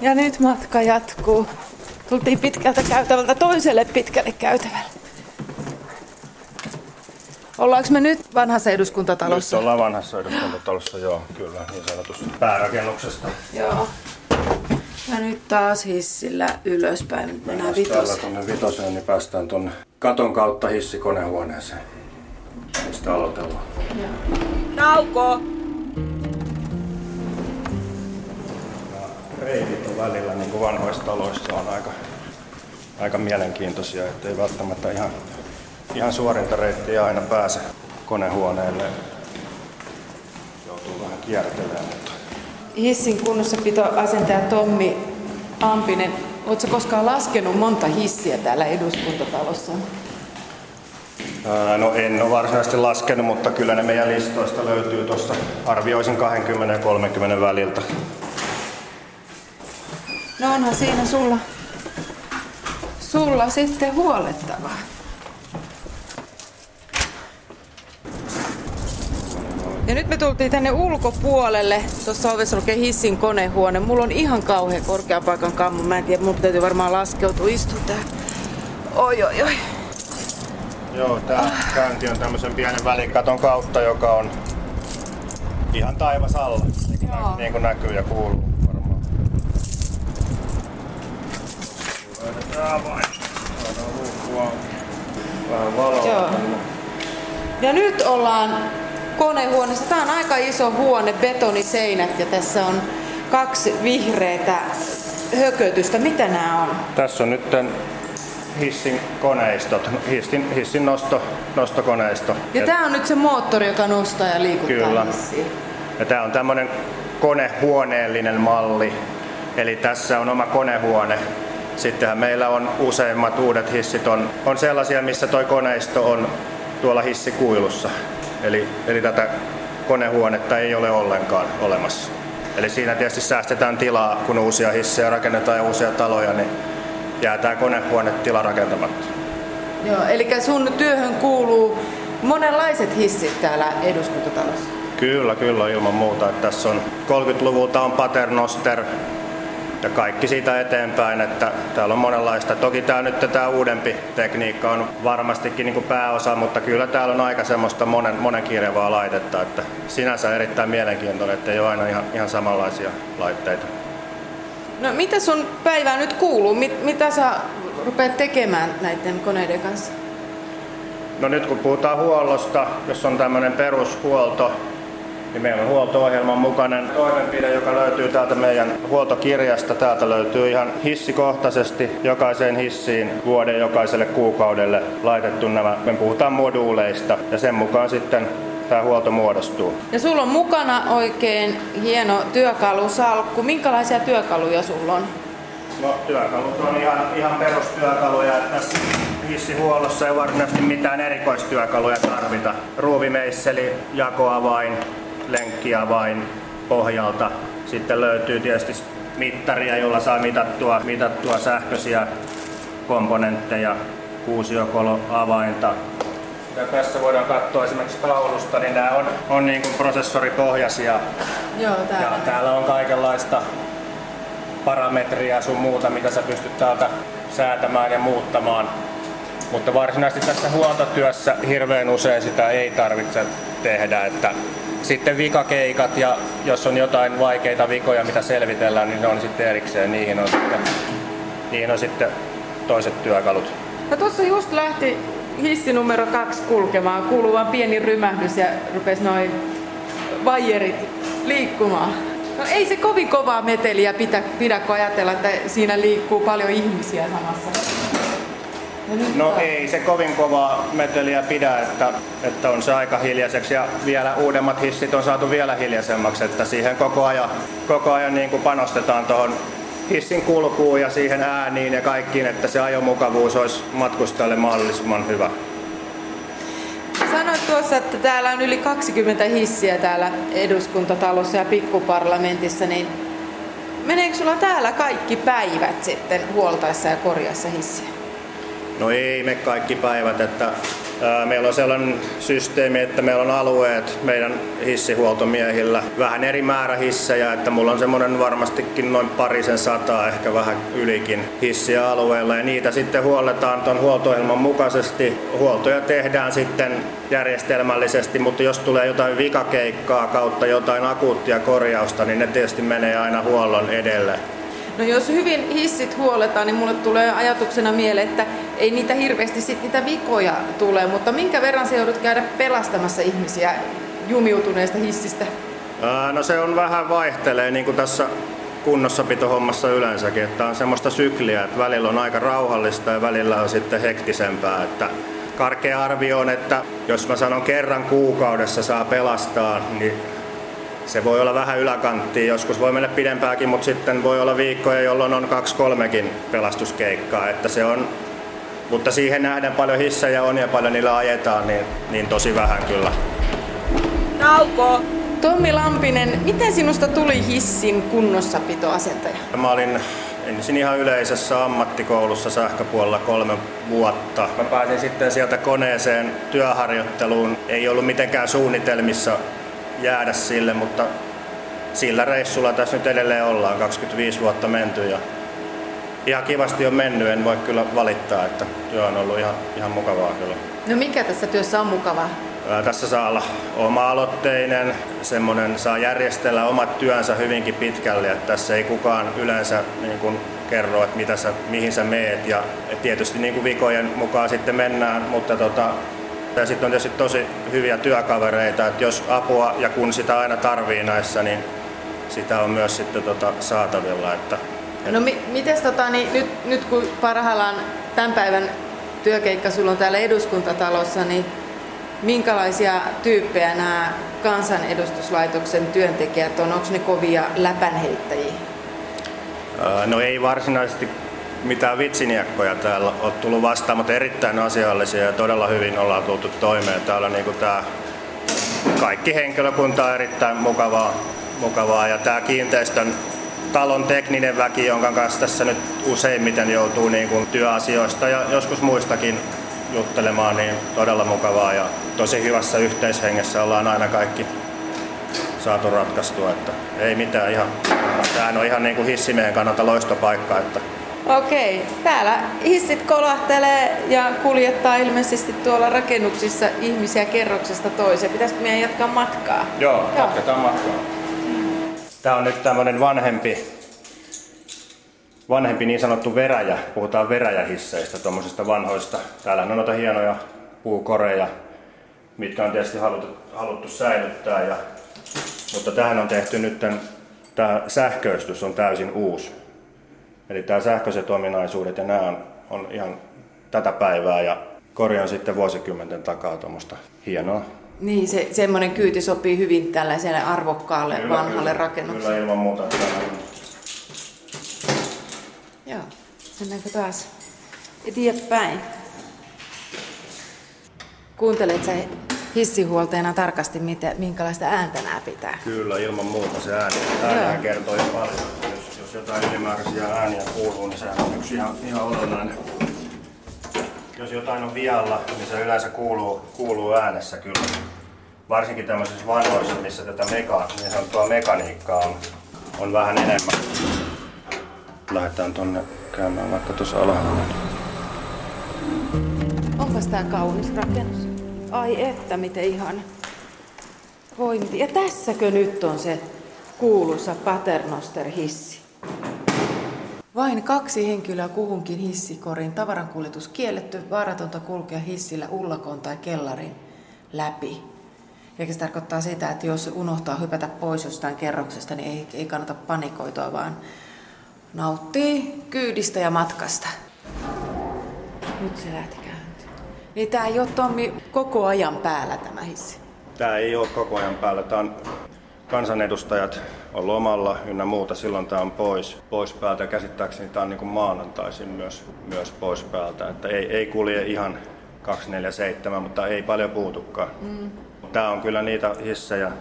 Ja nyt matka jatkuu. Tultiin pitkältä käytävältä toiselle pitkälle käytävälle. Ollaanko me nyt vanhassa Eduskuntatalossa? Nyt ollaan vanhassa Eduskuntatalossa, joo, kyllä, niin sanotusta päärakennuksesta. Joo. Ja nyt taas hissillä ylöspäin. Mennään vitoseen. Täällä tuonne vitoseen, niin päästään tuonne katon kautta hissikonehuoneeseen. Mistä aloitellaan. Joo. Tauko! Reitit on välillä, niin kuin vanhoissa taloissa, on aika mielenkiintoisia, ettei välttämättä ihan suorinta reittiä aina pääse konehuoneelle. Joutuu vähän kiertelemään. Mutta... Hissin kunnossapitoasentaja Tommi Lampinen, oletko koskaan laskenut monta hissiä täällä Eduskuntatalossa? No en ole varsinaisesti laskenut, mutta kyllä ne meidän listoista löytyy tuossa. Arvioisin 20 ja 30 väliltä. No onhan siinä sulla sitten huolettavaa. Ja nyt me tultiin tänne ulkopuolelle. Tuossa ovessa lukee hissin konehuone. Mulla on ihan kauhean korkean paikan kammo. Mä en tiedä, mun täytyy varmaan laskeutua istumaan täällä. Oi. Joo, tää käynti on tämmösen pienen välikaton kautta, joka on ihan taivas alla. Niin kuin näkyy ja kuuluu varmaan. Löydetään vain. Saadaan luukku auki. Vähän valoa. Joo. Ja nyt ollaan konehuoneessa. Tää on aika iso huone, betoniseinät ja tässä on kaksi vihreätä hökötystä. Mitä nää on? Tässä on nyt hissin koneistot, hissin nostokoneisto. Ja tää on nyt se moottori, joka nostaa ja liikuttaa. Kyllä. Hissiä. Ja tää on tämmönen konehuoneellinen malli. Eli tässä on oma konehuone. Sittenhän meillä on useimmat uudet hissit on sellaisia, missä toi koneisto on tuolla hissikuilussa. Eli tätä konehuonetta ei ole ollenkaan olemassa. Eli siinä tietysti säästetään tilaa, kun uusia hissejä rakennetaan ja uusia taloja, niin jää tämä konehuonetila rakentamatta. Joo, eli sun työhön kuuluu monenlaiset hissit täällä Eduskuntatalossa? Kyllä, ilman muuta. Että tässä on 30-luvulta on paternoster ja kaikki siitä eteenpäin, että täällä on monenlaista. Toki tämä uudempi tekniikka on varmastikin niin kuin pääosa, mutta kyllä täällä on aika semmoista monenkirjavaa laitetta, että sinänsä erittäin mielenkiintoinen, että ei ole aina ihan samanlaisia laitteita. No mitä sun päivää nyt kuuluu? Mitä sä rupeat tekemään näiden koneiden kanssa? No nyt kun puhutaan huollosta, jos on tämmöinen perushuolto, niin meillä on huolto-ohjelman mukainen toimenpide, joka löytyy täältä meidän huoltokirjasta. Täältä löytyy ihan hissikohtaisesti jokaiseen hissiin vuoden jokaiselle kuukaudelle laitettu nämä. Me puhutaan moduuleista ja sen mukaan sitten tämä huolto muodostuu. Ja sulla on mukana oikein hieno työkalusalkku. Minkälaisia työkaluja sulla on? No työkalut on ihan perustyökaluja. Tässä hissihuollossa ei varsinaisesti mitään erikoistyökaluja tarvita. Ruuvimeisseli, jakoavain, lenkkiavain pohjalta. Sitten löytyy tietysti mittaria, jolla saa mitattua sähköisiä komponentteja, kuusiokoloavainta. Ja tässä voidaan katsoa esimerkiksi taulusta, niin nämä on niin kuin prosessoripohjaisia. Joo, ja täällä on kaikenlaista parametria sun muuta, mitä sä pystyt täältä säätämään ja muuttamaan. Mutta varsinaisesti tässä huoltotyössä hirveän usein sitä ei tarvitse tehdä. Että sitten vikakeikat ja jos on jotain vaikeita vikoja, mitä selvitellään, niin ne on sitten erikseen. Niihin on sitten toiset työkalut. No tuossa just lähti hissi numero 2 kulkemaan. Kuuluu vaan pieni rymähdys ja rupesi noin vaijerit liikkumaan. No ei se kovin kovaa meteliä pidä, kun ajatella, että siinä liikkuu paljon ihmisiä samassa. No ei se kovin kovaa meteliä pidä, että on se aika hiljaiseksi ja vielä uudemmat hissit on saatu vielä hiljaisemmaksi, että siihen koko ajan niin kuin panostetaan tuohon hissin kulkuun ja siihen ääniin ja kaikkiin, että se ajomukavuus olisi matkustajalle mahdollisimman hyvä. Sanoit tuossa, että täällä on yli 20 hissiä täällä Eduskuntatalossa ja pikkuparlamentissa, niin meneekö sulla täällä kaikki päivät sitten huoltaessa ja korjaessa hissiä? No ei me kaikki päivät, että Meillä on sellainen systeemi, että meillä on alueet meidän hissihuoltomiehillä. Vähän eri määrä hissejä, että mulla on semmoinen varmastikin noin parisen sataa, ehkä vähän ylikin hissiä alueella. Ja niitä sitten huolletaan tuon huolto-ohjelman mukaisesti. Huoltoja tehdään sitten järjestelmällisesti, mutta jos tulee jotain vikakeikkaa kautta jotain akuuttia korjausta, niin ne tietysti menee aina huollon edelle. No jos hyvin hissit huoletaan, niin mulle tulee ajatuksena mieleen, että ei niitä hirveästi sit niitä vikoja tule, mutta minkä verran se joudut käydä pelastamassa ihmisiä jumiutuneista hissistä? No se on vähän vaihtelee, niin kuin tässä kunnossapitohommassa yleensäkin, että on semmoista sykliä, että välillä on aika rauhallista ja välillä on sitten hektisempää, että karkea arvio on, että jos mä sanon kerran kuukaudessa saa pelastaa, niin se voi olla vähän yläkanttiin, joskus voi mennä pidempääkin, mutta sitten voi olla viikkoja, jolloin on 2-3kin pelastuskeikkaa. Että se on, mutta siihen nähden paljon hissejä on ja paljon niillä ajetaan, niin tosi vähän kyllä. Tauko! Tommi Lampinen, miten sinusta tuli hissin kunnossapitoasentaja? Mä olin ensin ihan yleisessä ammattikoulussa sähköpuolella 3 vuotta. Mä pääsin sitten sieltä koneeseen työharjoitteluun. Ei ollut mitenkään suunnitelmissa jäädä sille, mutta sillä reissulla tässä nyt edelleen ollaan, 25 vuotta menty ja ihan kivasti on mennyt, en voi kyllä valittaa, että työ on ollut ihan mukavaa kyllä. No mikä tässä työssä on mukavaa? Tässä saa olla oma-aloitteinen, semmoinen saa järjestellä omat työnsä hyvinkin pitkälle, että tässä ei kukaan yleensä niin kuin kerro, että mihin sä meet ja tietysti niin kuin vikojen mukaan sitten mennään, mutta ja sitten on tietysti tosi hyviä työkavereita, että jos apua ja kun sitä aina tarvii näissä, niin sitä on myös sitten saatavilla. No mites niin nyt kun parhaillaan tämän päivän työkeikka sulla on täällä Eduskuntatalossa, niin minkälaisia tyyppejä nämä kansanedustuslaitoksen työntekijät on? Onko ne kovia läpänheittäjiä? No ei varsinaisesti. Mitään vitsiniekkoja täällä on tullut vastaan, mutta erittäin asiallisia ja todella hyvin ollaan tultu toimeen. Täällä on kaikki henkilökunta on erittäin mukavaa ja tämä kiinteistön talon tekninen väki, jonka kanssa tässä nyt useimmiten joutuu työasioista ja joskus muistakin juttelemaan, niin todella mukavaa ja tosi hyvässä yhteishengessä ollaan aina kaikki saatu ratkaistua, että ei mitään ihan, tämähän on ihan hissimeen kannalta loistopaikka, että okei, täällä hissit kolahtelee ja kuljettaa ilmeisesti tuolla rakennuksissa ihmisiä kerroksesta toiseen. Pitäisikö meidän jatkaa matkaa? Joo, jatketaan matkaa. Tää on nyt tämmönen vanhempi niin sanottu veräjä. Puhutaan veräjähisseistä, tommosista vanhoista. Täällä on noita hienoja puukoreja, mitkä on tietysti haluttu säilyttää. Mutta tähän on tehty nyt, tää sähköistys on täysin uusi. Eli tämä sähköiset ominaisuudet ja nämä on ihan tätä päivää ja korjaan sitten vuosikymmenten takaa tuommoista hienoa. Niin, semmoinen kyyti sopii hyvin tällaiselle arvokkaalle kyllä, vanhalle rakennukselle. Kyllä, ilman muuta. Joo, mennäänkö taas eteenpäin. Kuuntelet sä hissihuoltajana tarkasti, minkälaista ääntä nämä pitää? Kyllä, ilman muuta se ääni kertoo jo paljon. Jos jotain ylimääräisiä ääniä kuuluu, niin sehän on yksi ihan olennainen. Jos jotain on vialla, niin se yleensä kuuluu äänessä kyllä. Varsinkin tämmöisissä vanhoissa, missä tätä niin sanottua mekaniikkaa on vähän enemmän. Lähdetään tonne käymään vaikka tuossa alhaalla. Onpas tää kaunis rakennus? Ai että, miten ihana. Vointi. Ja tässäkö nyt on se kuuluisa paternosterhissi? Vain 2 henkilöä kuhunkin hissikoriin. Tavarankuljetus kielletty, vaaratonta kulkea hissillä ullakon tai kellarin läpi. Eli se tarkoittaa sitä, että jos unohtaa hypätä pois jostain kerroksesta, niin ei kannata panikoitua, vaan nauttii kyydistä ja matkasta. Nyt se lähti käyntiin. Niin tää ei ole, Tommi, koko ajan päällä tämä hissi. Tää ei ole koko ajan päällä. Tää on kansanedustajat on lomalla ynnä muuta, silloin tämä on pois päältä. Käsittääkseni tämä on niin kuin maanantaisin myös pois päältä. Että ei kulje ihan 24/7, mutta ei paljon puutukaan. Tämä on kyllä niitä hissejä,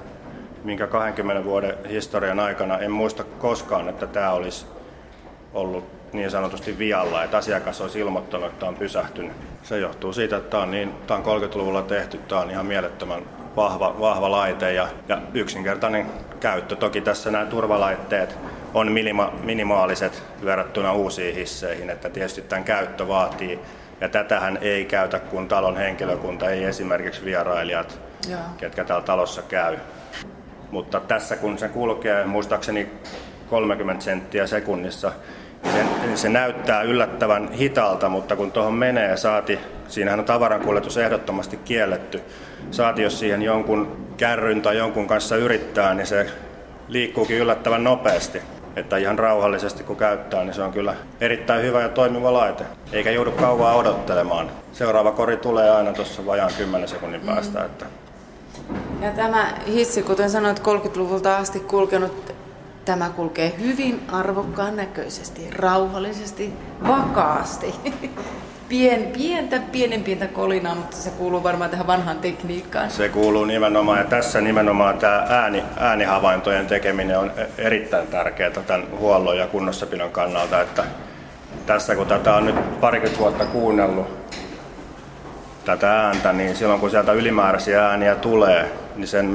minkä 20 vuoden historian aikana en muista koskaan, että tämä olisi ollut niin sanotusti vialla, että asiakas olisi ilmoittanut, että on pysähtynyt. Se johtuu siitä, että tämä on 30-luvulla tehty, tämä on ihan mielettömän vahva laite ja yksinkertainen käyttö. Toki tässä nämä turvalaitteet on minimaaliset verrattuna uusiin hisseihin, että tietysti tämän käyttö vaatii. Ja tätähän ei käytä, kun talon henkilökunta, ei esimerkiksi vierailijat, ketkä täällä talossa käy. Mutta tässä kun se kulkee, muistaakseni 30 senttiä sekunnissa, niin se näyttää yllättävän hitaalta, mutta kun tuohon menee, siinähän on tavarankuljetus ehdottomasti kielletty, saati jos siihen jonkun kärryn tai jonkun kanssa yrittää, niin se liikkuukin yllättävän nopeasti. Että ihan rauhallisesti kun käyttää, niin se on kyllä erittäin hyvä ja toimiva laite. Eikä joudu kauan odottelemaan. Seuraava kori tulee aina tuossa vajaan 10 sekunnin päästä. Että. Ja tämä hissi, kuten sanoit, 30-luvulta asti kulkenut, tämä kulkee hyvin arvokkaan näköisesti, rauhallisesti, vakaasti. Pienenpientä kolinaa, mutta se kuuluu varmaan tähän vanhaan tekniikkaan. Se kuuluu nimenomaan, ja tässä nimenomaan tämä äänihavaintojen tekeminen on erittäin tärkeää tämän huollon ja kunnossapidon kannalta, että tässä kun tätä on nyt parikymmentä vuotta kuunnellut, tätä ääntä, niin silloin kun sieltä ylimääräisiä ääniä tulee, niin sen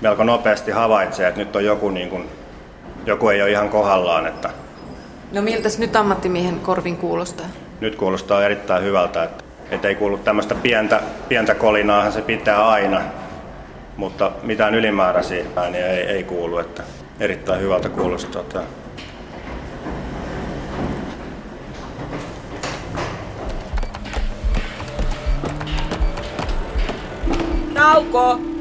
melko nopeasti havaitsee, että nyt on joku ei ole ihan kohdallaan, että. No miltäs nyt ammattimiehen korvin kuulostaa? Nyt kuulostaa erittäin hyvältä, että ei kuulu tämmöistä pientä kolinaahan se pitää aina, mutta mitään ylimääräisiä ääniä ei kuulu, että erittäin hyvältä kuulostaa tämä. Tauko!